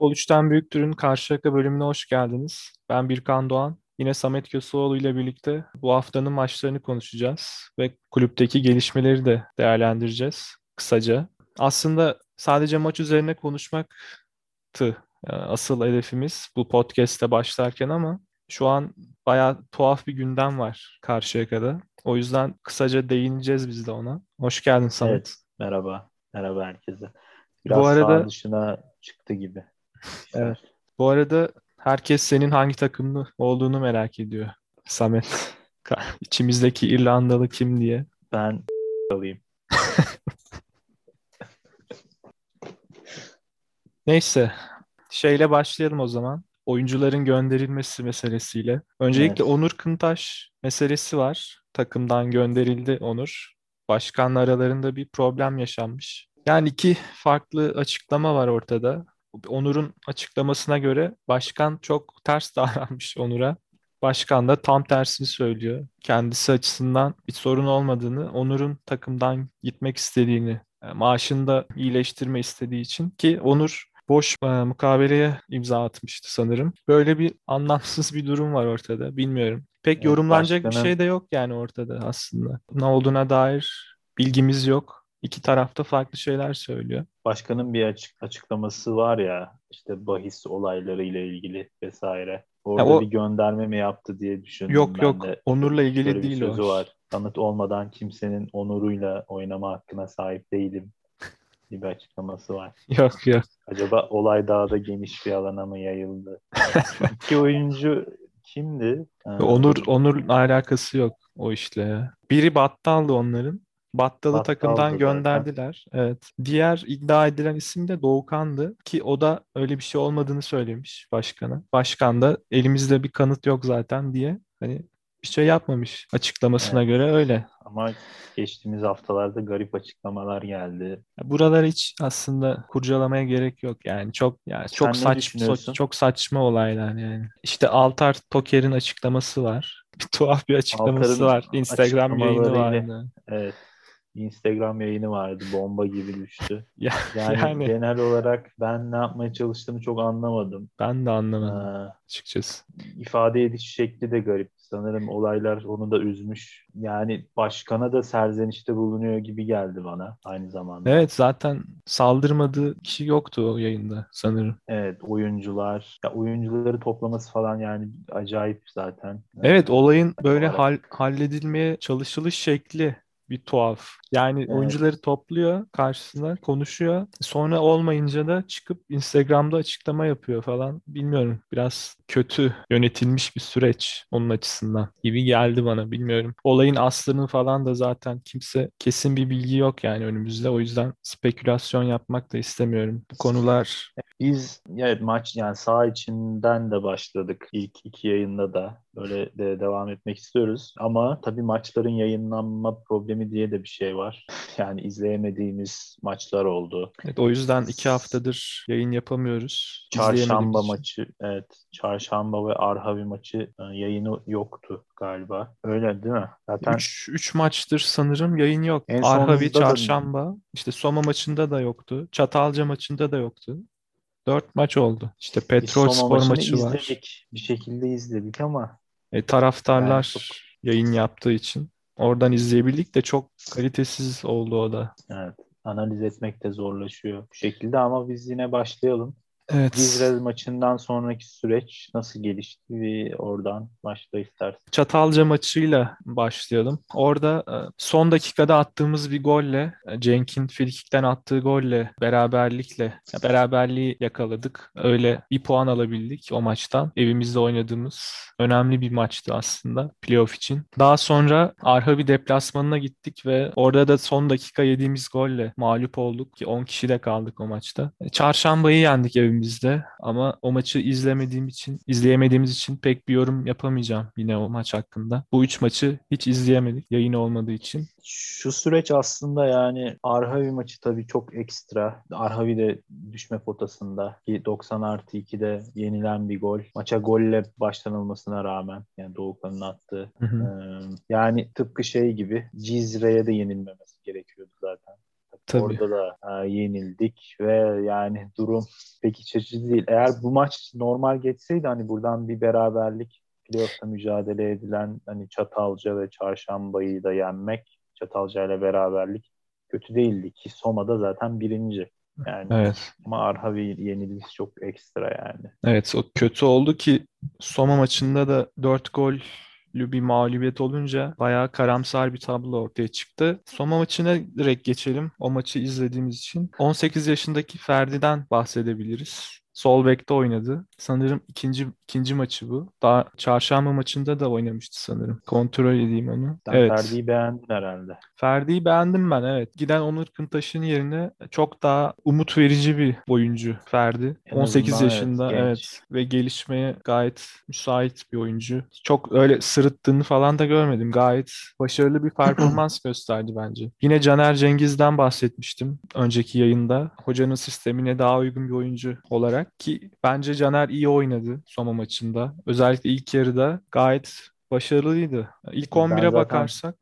Futbol 3'ten Büyüktür'ün Karşı Yaka bölümüne hoş geldiniz. Ben Birkan Doğan. Yine Samet Kösoğlu ile birlikte bu haftanın maçlarını konuşacağız ve kulüpteki gelişmeleri de değerlendireceğiz kısaca. Aslında sadece maç üzerine konuşmaktı asıl hedefimiz bu podcast'te başlarken ama şu an bayağı tuhaf bir gündem var Karşıyaka'da. O yüzden kısaca değineceğiz biz de ona. Hoş geldin Samet. Evet, merhaba. Merhaba herkese. Biraz bu arada, sağ dışına çıktı gibi. Evet. Bu arada herkes senin hangi takımlı olduğunu merak ediyor Samet. İçimizdeki İrlandalı kim diye. Ben alayım. Neyse. Şeyle başlayalım o zaman. Oyuncuların gönderilmesi meselesiyle. Öncelikle evet. Onur Kıntaş meselesi var. Takımdan gönderildi Onur. Başkanla aralarında bir problem yaşanmış. Yani iki farklı açıklama var ortada. Onur'un açıklamasına göre başkan çok ters davranmış Onur'a. Başkan da tam tersini söylüyor. Kendisi açısından bir sorun olmadığını, Onur'un takımdan gitmek istediğini, maaşını da iyileştirme istediği için ki Onur boş mukaveleye imza atmıştı sanırım. Böyle bir anlamsız bir durum var ortada. Bilmiyorum. Pek evet, yorumlanacak başkanım. Bir şey de yok yani ortada aslında. Ne olduğuna dair bilgimiz yok. İki tarafta farklı şeyler söylüyor. Başkanın bir açıklaması var ya işte bahis olaylarıyla ilgili vesaire. Orada bir gönderme mi yaptı diye düşündüm. Yok. De. Onur'la ilgili değil sözü o. Var. Tanıt olmadan kimsenin onuruyla oynama hakkına sahip değilim. Bir açıklaması var. Yok. Acaba olay daha da geniş bir alana mı yayıldı? İki oyuncu kimdi? Onur'un alakası yok o işle ya. Biri Battal'dı onların. Battal'ı takımdan gönderdiler. Evet. Diğer iddia edilen isim de Doğukan'dı ki o da öyle bir şey olmadığını söylemiş başkana. Başkan da elimizde bir kanıt yok zaten diye hani bir şey yapmamış açıklamasına göre öyle. Ama geçtiğimiz haftalarda garip açıklamalar geldi. Buralar hiç aslında kurcalamaya gerek yok yani çok saçma olaylar yani. İşte Altar Toker'in açıklaması var. Bir tuhaf bir açıklaması Altar'ın var. Instagram yayını vardı. Evet. Instagram yayını vardı. Bomba gibi düştü. Yani genel olarak ben ne yapmaya çalıştığımı çok anlamadım. Ben de anlamadım açıkçası. İfade ediş şekli de garip. Sanırım olaylar onu da üzmüş. Yani başkana da serzenişte bulunuyor gibi geldi bana aynı zamanda. Evet zaten saldırmadığı kişi yoktu o yayında sanırım. Evet oyuncular. Ya oyuncuları toplaması falan yani acayip zaten. Evet olayın böyle halledilmeye çalışılış şekli bir tuhaf. Yani evet. Oyuncuları topluyor karşısına konuşuyor. Sonra olmayınca da çıkıp Instagram'da açıklama yapıyor falan. Bilmiyorum. Biraz kötü yönetilmiş bir süreç onun açısından gibi geldi bana. Bilmiyorum. Olayın aslını falan da zaten kimse kesin bir bilgi yok yani önümüzde. O yüzden spekülasyon yapmak da istemiyorum. Bu konular... Biz evet, maç yani saha içinden de başladık. İlk iki yayında da böyle de devam etmek istiyoruz. Ama tabii maçların yayınlanma problemi diye de bir şey var. Yani izleyemediğimiz maçlar oldu. Evet, o yüzden iki haftadır yayın yapamıyoruz. Çarşamba maçı, evet. Çarşamba ve Arhavi maçı yayını yoktu galiba. Öyle değil mi? Zaten 3 maçtır sanırım yayın yok. Arhavi, Çarşamba. İşte Soma maçında da yoktu. Çatalca maçında da yoktu. 4 maç oldu. İşte Petrolspor maçı var. İzledik. Bir şekilde izledik ama taraftarlar yani çok... yayın yaptığı için oradan izleyebildik de çok kalitesiz oldu o da. Evet. Analiz etmek de zorlaşıyor bu şekilde ama biz yine başlayalım. Evet. İzrel maçından sonraki süreç nasıl gelişti bir oradan başla istersen. Çatalca maçıyla başlayalım. Orada son dakikada attığımız bir golle, Cenk'in frikikten attığı golle beraberliği yakaladık. Öyle bir puan alabildik o maçtan. Evimizde oynadığımız önemli bir maçtı aslında playoff için. Daha sonra Arhavi deplasmanına gittik ve orada da son dakika yediğimiz golle mağlup olduk ki 10 kişi de kaldık o maçta. Çarşambayı yendik evimizde. Bizde ama o maçı izleyemediğimiz için pek bir yorum yapamayacağım yine o maç hakkında. Bu 3 maçı hiç izleyemedik yayın olmadığı için. Şu süreç aslında yani Arhavi maçı tabii çok ekstra. Arhavi de düşme potasında ki 90+2'de yenilen bir gol. Maça golle başlanılmasına rağmen yani Doğukan'ın attığı. Yani tıpkı şey gibi Cizre'ye de yenilmemesi gerekiyordu zaten. Tabii. Orada da yenildik ve yani durum pek iç açıcı değil. Eğer bu maç normal geçseydi hani buradan bir beraberlik, playoff'ta mücadele edilen hani Çatalca ve Çarşamba'yı da yenmek, Çatalca ile beraberlik kötü değildi ki Soma'da zaten birinci. Yani evet. Ama Arhavi yenilgisi çok ekstra yani. Evet, o kötü oldu ki Soma maçında da 4 gollü bir mağlubiyet olunca bayağı karamsar bir tablo ortaya çıktı. Soma maçına direkt geçelim. O maçı izlediğimiz için 18 yaşındaki Ferdi'den bahsedebiliriz. Sol bekte oynadı. Sanırım ikinci maçı bu. Daha çarşamba maçında da oynamıştı sanırım. Kontrol edeyim onu. Evet. Ferdi'yi beğendin herhalde. Ferdi'yi beğendim ben, evet. Giden Onur Kıntaş'ın yerine çok daha umut verici bir oyuncu Ferdi. 18 yaşında, evet. Ve gelişmeye gayet müsait bir oyuncu. Çok öyle sırıttığını falan da görmedim. Gayet başarılı bir performans gösterdi bence. Yine Caner Cengiz'den bahsetmiştim önceki yayında. Hocanın sistemine daha uygun bir oyuncu olarak. Ki bence Caner iyi oynadı Soma maçında. Özellikle ilk yarıda gayet başarılıydı. İlk 11'e bakarsak.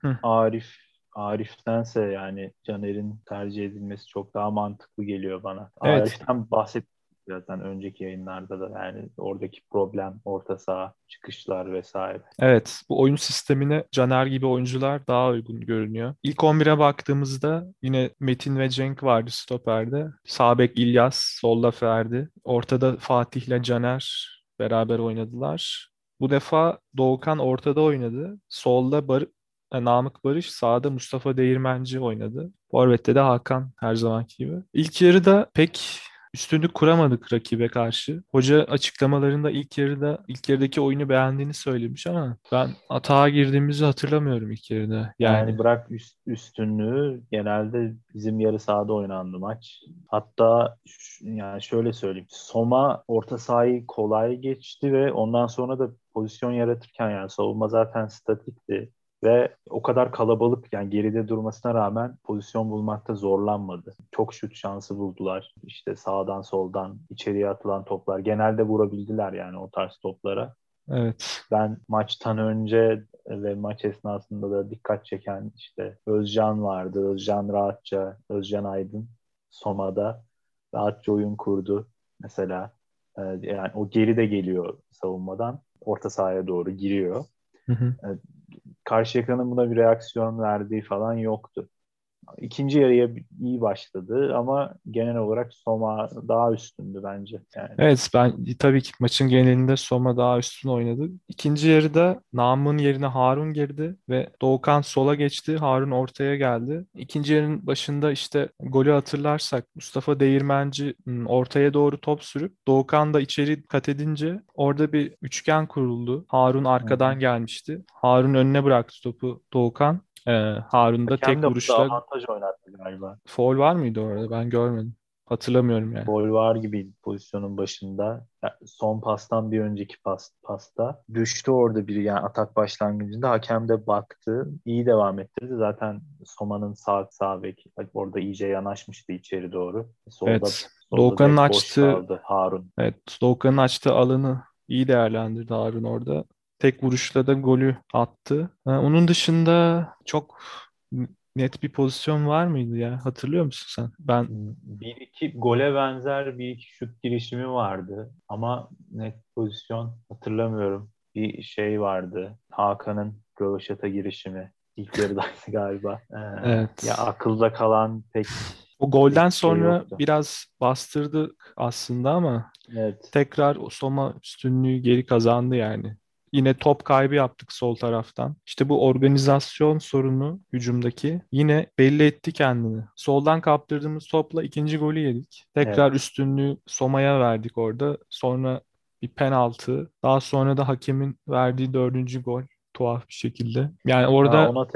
Arif'tense yani Caner'in tercih edilmesi çok daha mantıklı geliyor bana. Evet. Arif'ten bahsettik zaten önceki yayınlarda da, yani oradaki problem, orta saha çıkışlar vesaire. Evet, bu oyun sistemine Caner gibi oyuncular daha uygun görünüyor. İlk 11'e baktığımızda yine Metin ve Cenk vardı stoperde. Sağ bek İlyas, solda Ferdi. Ortada Fatih ile Caner beraber oynadılar. Bu defa Doğukan ortada oynadı. Solda Namık Barış, sağda Mustafa Değirmenci oynadı. Forvet'te de Hakan her zamanki gibi. İlk yarıda pek üstünlük kuramadık rakibe karşı. Hoca açıklamalarında ilk yarıdaki oyunu beğendiğini söylemiş ama ben atağa girdiğimizi hatırlamıyorum ilk yarıda. Yani bırak üstünlüğü, genelde bizim yarı sahada oynandı maç. Hatta yani şöyle söyleyeyim. Soma orta sahayı kolay geçti ve ondan sonra da pozisyon yaratırken, yani savunma zaten statikti ve o kadar kalabalık, yani geride durmasına rağmen pozisyon bulmakta zorlanmadı. Çok şut şansı buldular. İşte sağdan soldan içeriye atılan toplar. Genelde vurabildiler yani o tarz toplara. Evet. Ben maçtan önce ve maç esnasında da dikkat çeken işte Özcan vardı. Özcan Aydın Soma'da rahatça oyun kurdu mesela. Yani o geri de geliyor savunmadan. Orta sahaya doğru giriyor. Hı hı. Karşı Yaka'nın buna bir reaksiyon verdiği falan yoktu. İkinci yarıya iyi başladı ama genel olarak Soma daha üstündü bence. Yani. Evet, ben tabii ki maçın genelinde Soma daha üstün oynadı. İkinci yarıda Namık'ın yerine Harun girdi ve Doğukan sola geçti. Harun ortaya geldi. İkinci yarının başında işte golü hatırlarsak Mustafa Değirmenci ortaya doğru top sürüp Doğukan da içeri kat edince orada bir üçgen kuruldu. Harun arkadan gelmişti. Harun önüne bıraktı topu Doğukan. Harun'da tek vuruşla avantaj oynattı galiba. Faul var mıydı orada? Ben görmedim. Hatırlamıyorum yani. Faul var gibi pozisyonun başında. Yani son pastan bir önceki pasta. Düştü orada biri, yani atak başlangıcında. Hakem de baktı. İyi devam ettirdi. Zaten Soma'nın sağ bek orada iyice yanaşmıştı içeri doğru. Solda, evet. Doğukan'ın açtığı Harun. Evet. Doğukan'ın açtığı alanı iyi değerlendirdi Harun orada. Tek vuruşla da golü attı. Onun dışında çok net bir pozisyon var mıydı ya? Hatırlıyor musun sen? Ben 1-2 gole benzer 1-2 şut girişimi vardı ama net pozisyon hatırlamıyorum. Bir şey vardı. Hakan'ın röveşata girişimi ilk yarıdaydı galiba. Evet. Ya akılda kalan pek. O golden sonra yoktu. Biraz bastırdık aslında ama evet. Tekrar Soma üstünlüğü geri kazandı yani. Yine top kaybı yaptık sol taraftan. İşte bu organizasyon sorunu hücumdaki yine belli etti kendini. Soldan kaptırdığımız topla ikinci golü yedik. Tekrar evet. Üstünlüğü Soma'ya verdik orada. Sonra bir penaltı. Daha sonra da hakemin verdiği dördüncü gol. Tuhaf bir şekilde. Yani orada... Ya ona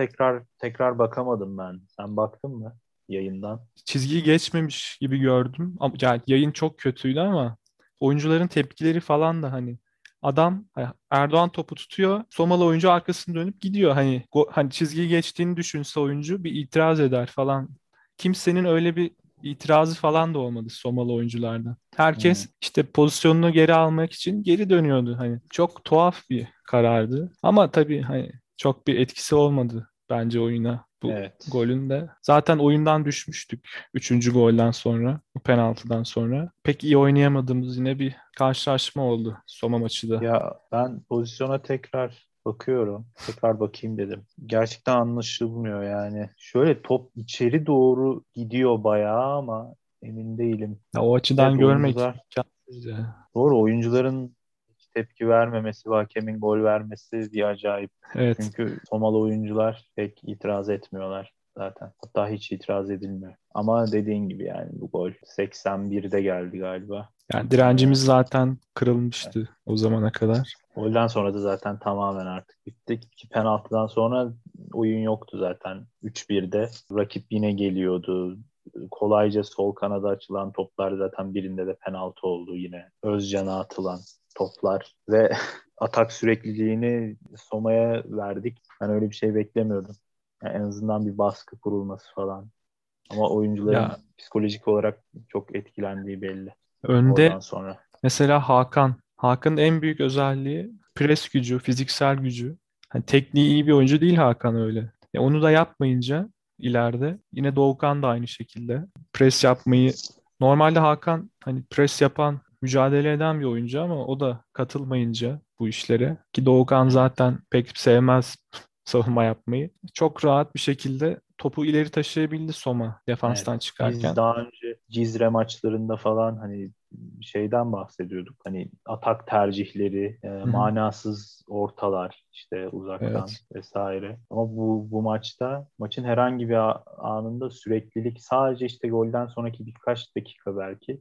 tekrar bakamadım ben. Sen baktın mı yayından? Çizgiyi geçmemiş gibi gördüm. Yani yayın çok kötüydü ama oyuncuların tepkileri falan da hani... Adam Erdoğan topu tutuyor. Somalı oyuncu arkasını dönüp gidiyor. Hani çizgiyi geçtiğini düşünse oyuncu bir itiraz eder falan. Kimsenin öyle bir itirazı falan da olmadı Somalı oyunculardan. Herkes işte pozisyonunu geri almak için geri dönüyordu. Hani çok tuhaf bir karardı. Ama tabii hani çok bir etkisi olmadı bence oyuna. bu evet. golün de. Zaten oyundan düşmüştük 3. golden sonra, penaltıdan sonra. Pek iyi oynayamadığımız yine bir karşılaşma oldu Soma maçı da. Ya ben pozisyona tekrar bakayım dedim. Gerçekten anlaşılmıyor yani. Şöyle top içeri doğru gidiyor bayağı ama emin değilim. Ya o açıdan görmek doğru, oyuncuların tepki vermemesi ve hakemin gol vermesi bir acayip. Evet. Çünkü Somalı oyuncular pek itiraz etmiyorlar zaten. Hatta hiç itiraz edilmiyor. Ama dediğin gibi yani bu gol 81'de geldi galiba. Yani direncimiz zaten kırılmıştı evet. o zamana kadar. Golden sonra da zaten tamamen artık bittik. Ki penaltıdan sonra oyun yoktu zaten 3-1'de. Rakip yine geliyordu. Kolayca sol kanada açılan toplar, zaten birinde de penaltı oldu yine. Özcan'a atılan toplar ve atak sürekliliğini Soma'ya verdik. Ben öyle bir şey beklemiyordum. Yani en azından bir baskı kurulması falan. Ama oyuncuların ya, psikolojik olarak çok etkilendiği belli. Önde oradan sonra. Mesela Hakan'ın en büyük özelliği pres gücü, fiziksel gücü. Yani tekniği iyi bir oyuncu değil Hakan öyle. Yani onu da yapmayınca ileride yine Doğukan da aynı şekilde pres yapmayı. Normalde Hakan hani pres yapan, mücadele eden bir oyuncu ama o da katılmayınca bu işlere, ki Doğukan zaten pek sevmez savunma yapmayı, çok rahat bir şekilde topu ileri taşıyabildi Soma defanstan evet, çıkarken. Biz daha önce Cizre maçlarında falan hani şeyden bahsediyorduk. Hani atak tercihleri, manasız ortalar işte uzaktan evet. vesaire. Ama bu maçta, maçın herhangi bir anında süreklilik, sadece işte golden sonraki birkaç dakika belki,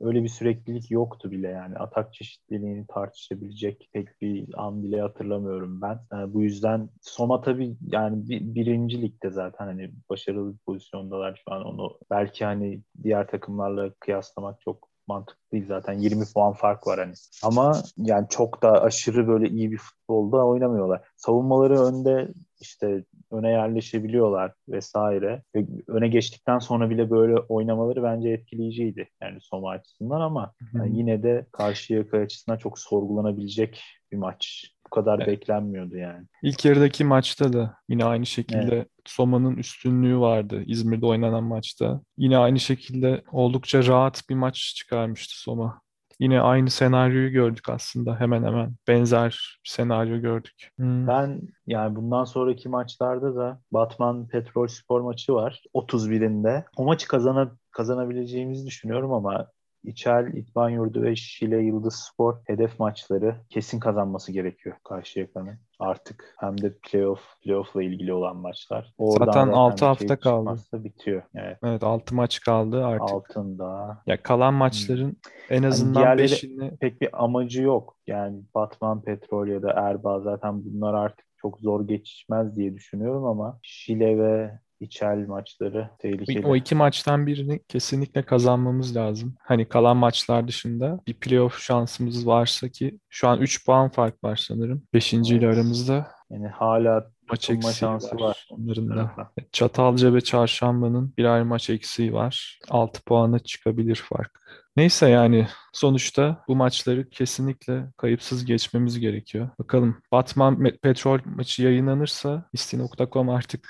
öyle bir süreklilik yoktu bile yani. Atak çeşitliliğini tartışabilecek pek bir an bile hatırlamıyorum ben. Yani bu yüzden Soma tabii yani birinci ligde zaten hani başarılı bir pozisyondalar şu an. Onu belki hani diğer takımlarla kıyaslamak çok mantıklı değil zaten. 20 puan fark var hani. Ama yani çok da aşırı böyle iyi bir futbolda oynamıyorlar. Savunmaları önde, işte öne yerleşebiliyorlar vesaire. Ve öne geçtikten sonra bile böyle oynamaları bence etkileyiciydi. Yani Soma açısından ama yani yine de Karşıyaka açısından çok sorgulanabilecek bir maç. Bu kadar evet. beklenmiyordu yani. İlk yarıdaki maçta da yine aynı şekilde evet. Soma'nın üstünlüğü vardı İzmir'de oynanan maçta. Yine aynı şekilde oldukça rahat bir maç çıkarmıştı Soma. Yine aynı senaryoyu gördük aslında. Hemen hemen benzer bir senaryo gördük. Ben yani bundan sonraki maçlarda da Batman Petrolspor maçı var 31'inde. O maçı kazanabileceğimizi düşünüyorum ama İçel, İtman Yurdu ve Şile Yıldız Spor hedef maçları, kesin kazanması gerekiyor Karşıyaka'nın artık. Hem de playoff'la ilgili olan maçlar. Oradan zaten 6 hafta kaldı. Bitiyor. Evet. Evet, 6 maç kaldı artık. Altında. Ya kalan maçların en azından yani 5'ini pek bir amacı yok. Yani Batman Petrol ya da Erbaa, zaten bunlar artık çok zor geçmez diye düşünüyorum ama Şile ve İçel maçları tehlikeli. O iki maçtan birini kesinlikle kazanmamız lazım. Hani kalan maçlar dışında bir playoff şansımız varsa, ki şu an 3 puan fark var sanırım. 5. evet. ile aramızda. Yani hala maç eksiği şansı var onların da. Çatalca ve Çarşamba'nın birer maç eksiği var. 6 puana çıkabilir fark. Neyse yani sonuçta bu maçları kesinlikle kayıpsız geçmemiz gerekiyor. Bakalım Batman Petrol maçı yayınlanırsa istin.com artık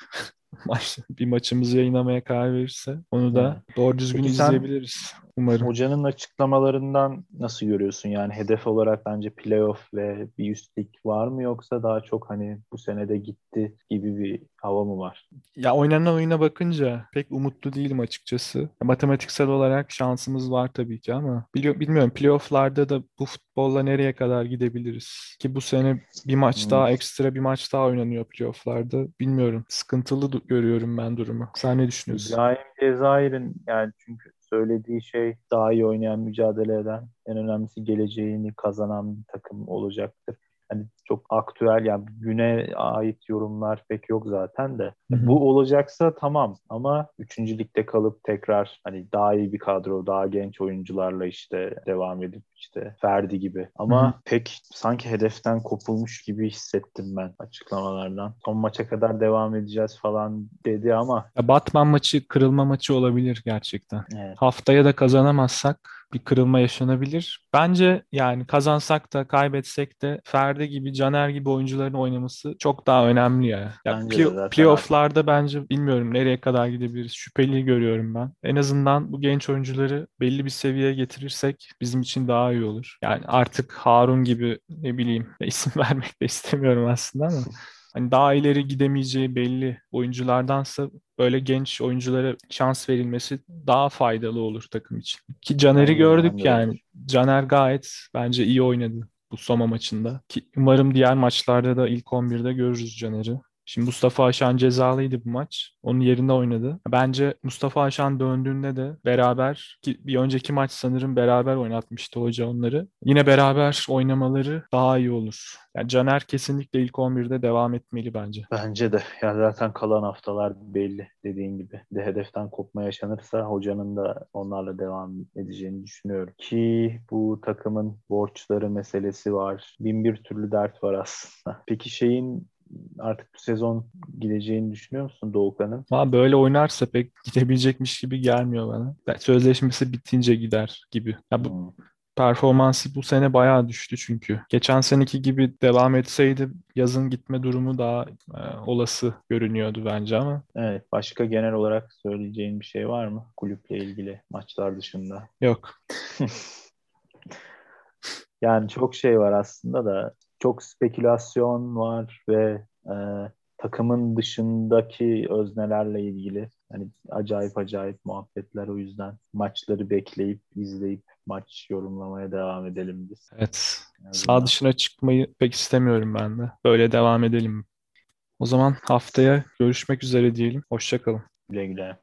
bir maçımızı yayınlamaya karar verirse onu da doğru düzgün izleyebiliriz umarım. Hocanın açıklamalarından nasıl görüyorsun? Yani hedef olarak bence playoff ve bir üstlük var mı, yoksa daha çok hani bu sene de gitti gibi bir hava mı var? Ya oynanan oyuna bakınca pek umutlu değilim açıkçası. Matematiksel olarak şansımız var tabii ki ama bilmiyorum, playoff'larda da bu futbolla nereye kadar gidebiliriz? Ki bu sene bir maç daha, ekstra bir maç daha oynanıyor playoff'larda. Bilmiyorum. Sıkıntılı görüyorum ben durumu. Sen ne düşünüyorsun? Cezayir'in yani çünkü söylediği şey, daha iyi oynayan, mücadele eden, en önemlisi geleceğini kazanan bir takım olacaktır. Hani çok aktüel yani güne ait yorumlar pek yok zaten de. Bu olacaksa tamam ama 3. ligde kalıp tekrar hani daha iyi bir kadro, daha genç oyuncularla işte devam edip işte Ferdi gibi. Ama pek sanki hedeften kopulmuş gibi hissettim ben açıklamalardan. Son maça kadar devam edeceğiz falan dedi ama. Batman maçı kırılma maçı olabilir gerçekten. Evet. Haftaya da kazanamazsak bir kırılma yaşanabilir. Bence yani kazansak da kaybetsek de Ferdi gibi, Caner gibi oyuncuların oynaması çok daha önemli ya. Playoff'larda bence bilmiyorum nereye kadar gidebiliriz. Şüpheli görüyorum ben. En azından bu genç oyuncuları belli bir seviyeye getirirsek bizim için daha iyi olur. Yani artık Harun gibi, ne bileyim, isim vermek de istemiyorum aslında ama hani daha ileri gidemeyeceği belli oyunculardansa böyle genç oyunculara şans verilmesi daha faydalı olur takım için. Ki Caner'i gördük yani. Caner gayet bence iyi oynadı bu Soma maçında. Ki umarım diğer maçlarda da ilk 11'de görürüz Caner'i. Şimdi Mustafa Aşan cezalıydı bu maç. Onun yerine oynadı. Bence Mustafa Aşan döndüğünde de beraber, ki bir önceki maç sanırım beraber oynatmıştı hoca onları. Yine beraber oynamaları daha iyi olur. Yani Caner kesinlikle ilk 11'de devam etmeli bence. Bence de. Yani zaten kalan haftalar belli dediğin gibi. De hedeften kopma yaşanırsa hocanın da onlarla devam edeceğini düşünüyorum. Ki bu takımın borçları meselesi var. Bin bir türlü dert var aslında. Peki şeyin artık bu sezon gideceğini düşünüyor musun Doğukan'ın? Ama böyle oynarsa pek gidebilecekmiş gibi gelmiyor bana. Yani sözleşmesi bitince gider gibi. Ya bu performansı bu sene bayağı düştü çünkü. Geçen seneki gibi devam etseydi yazın gitme durumu daha olası görünüyordu bence ama. Evet. Başka genel olarak söyleyeceğin bir şey var mı? Kulüple ilgili maçlar dışında. Yok. Yani çok şey var aslında da. Çok spekülasyon var ve takımın dışındaki öznelerle ilgili hani acayip muhabbetler, o yüzden maçları bekleyip izleyip maç yorumlamaya devam edelim biz. Evet. Yani sağ dışına çıkmayı pek istemiyorum ben de. Böyle devam edelim. O zaman haftaya görüşmek üzere diyelim. Hoşça kalın. Güle güle.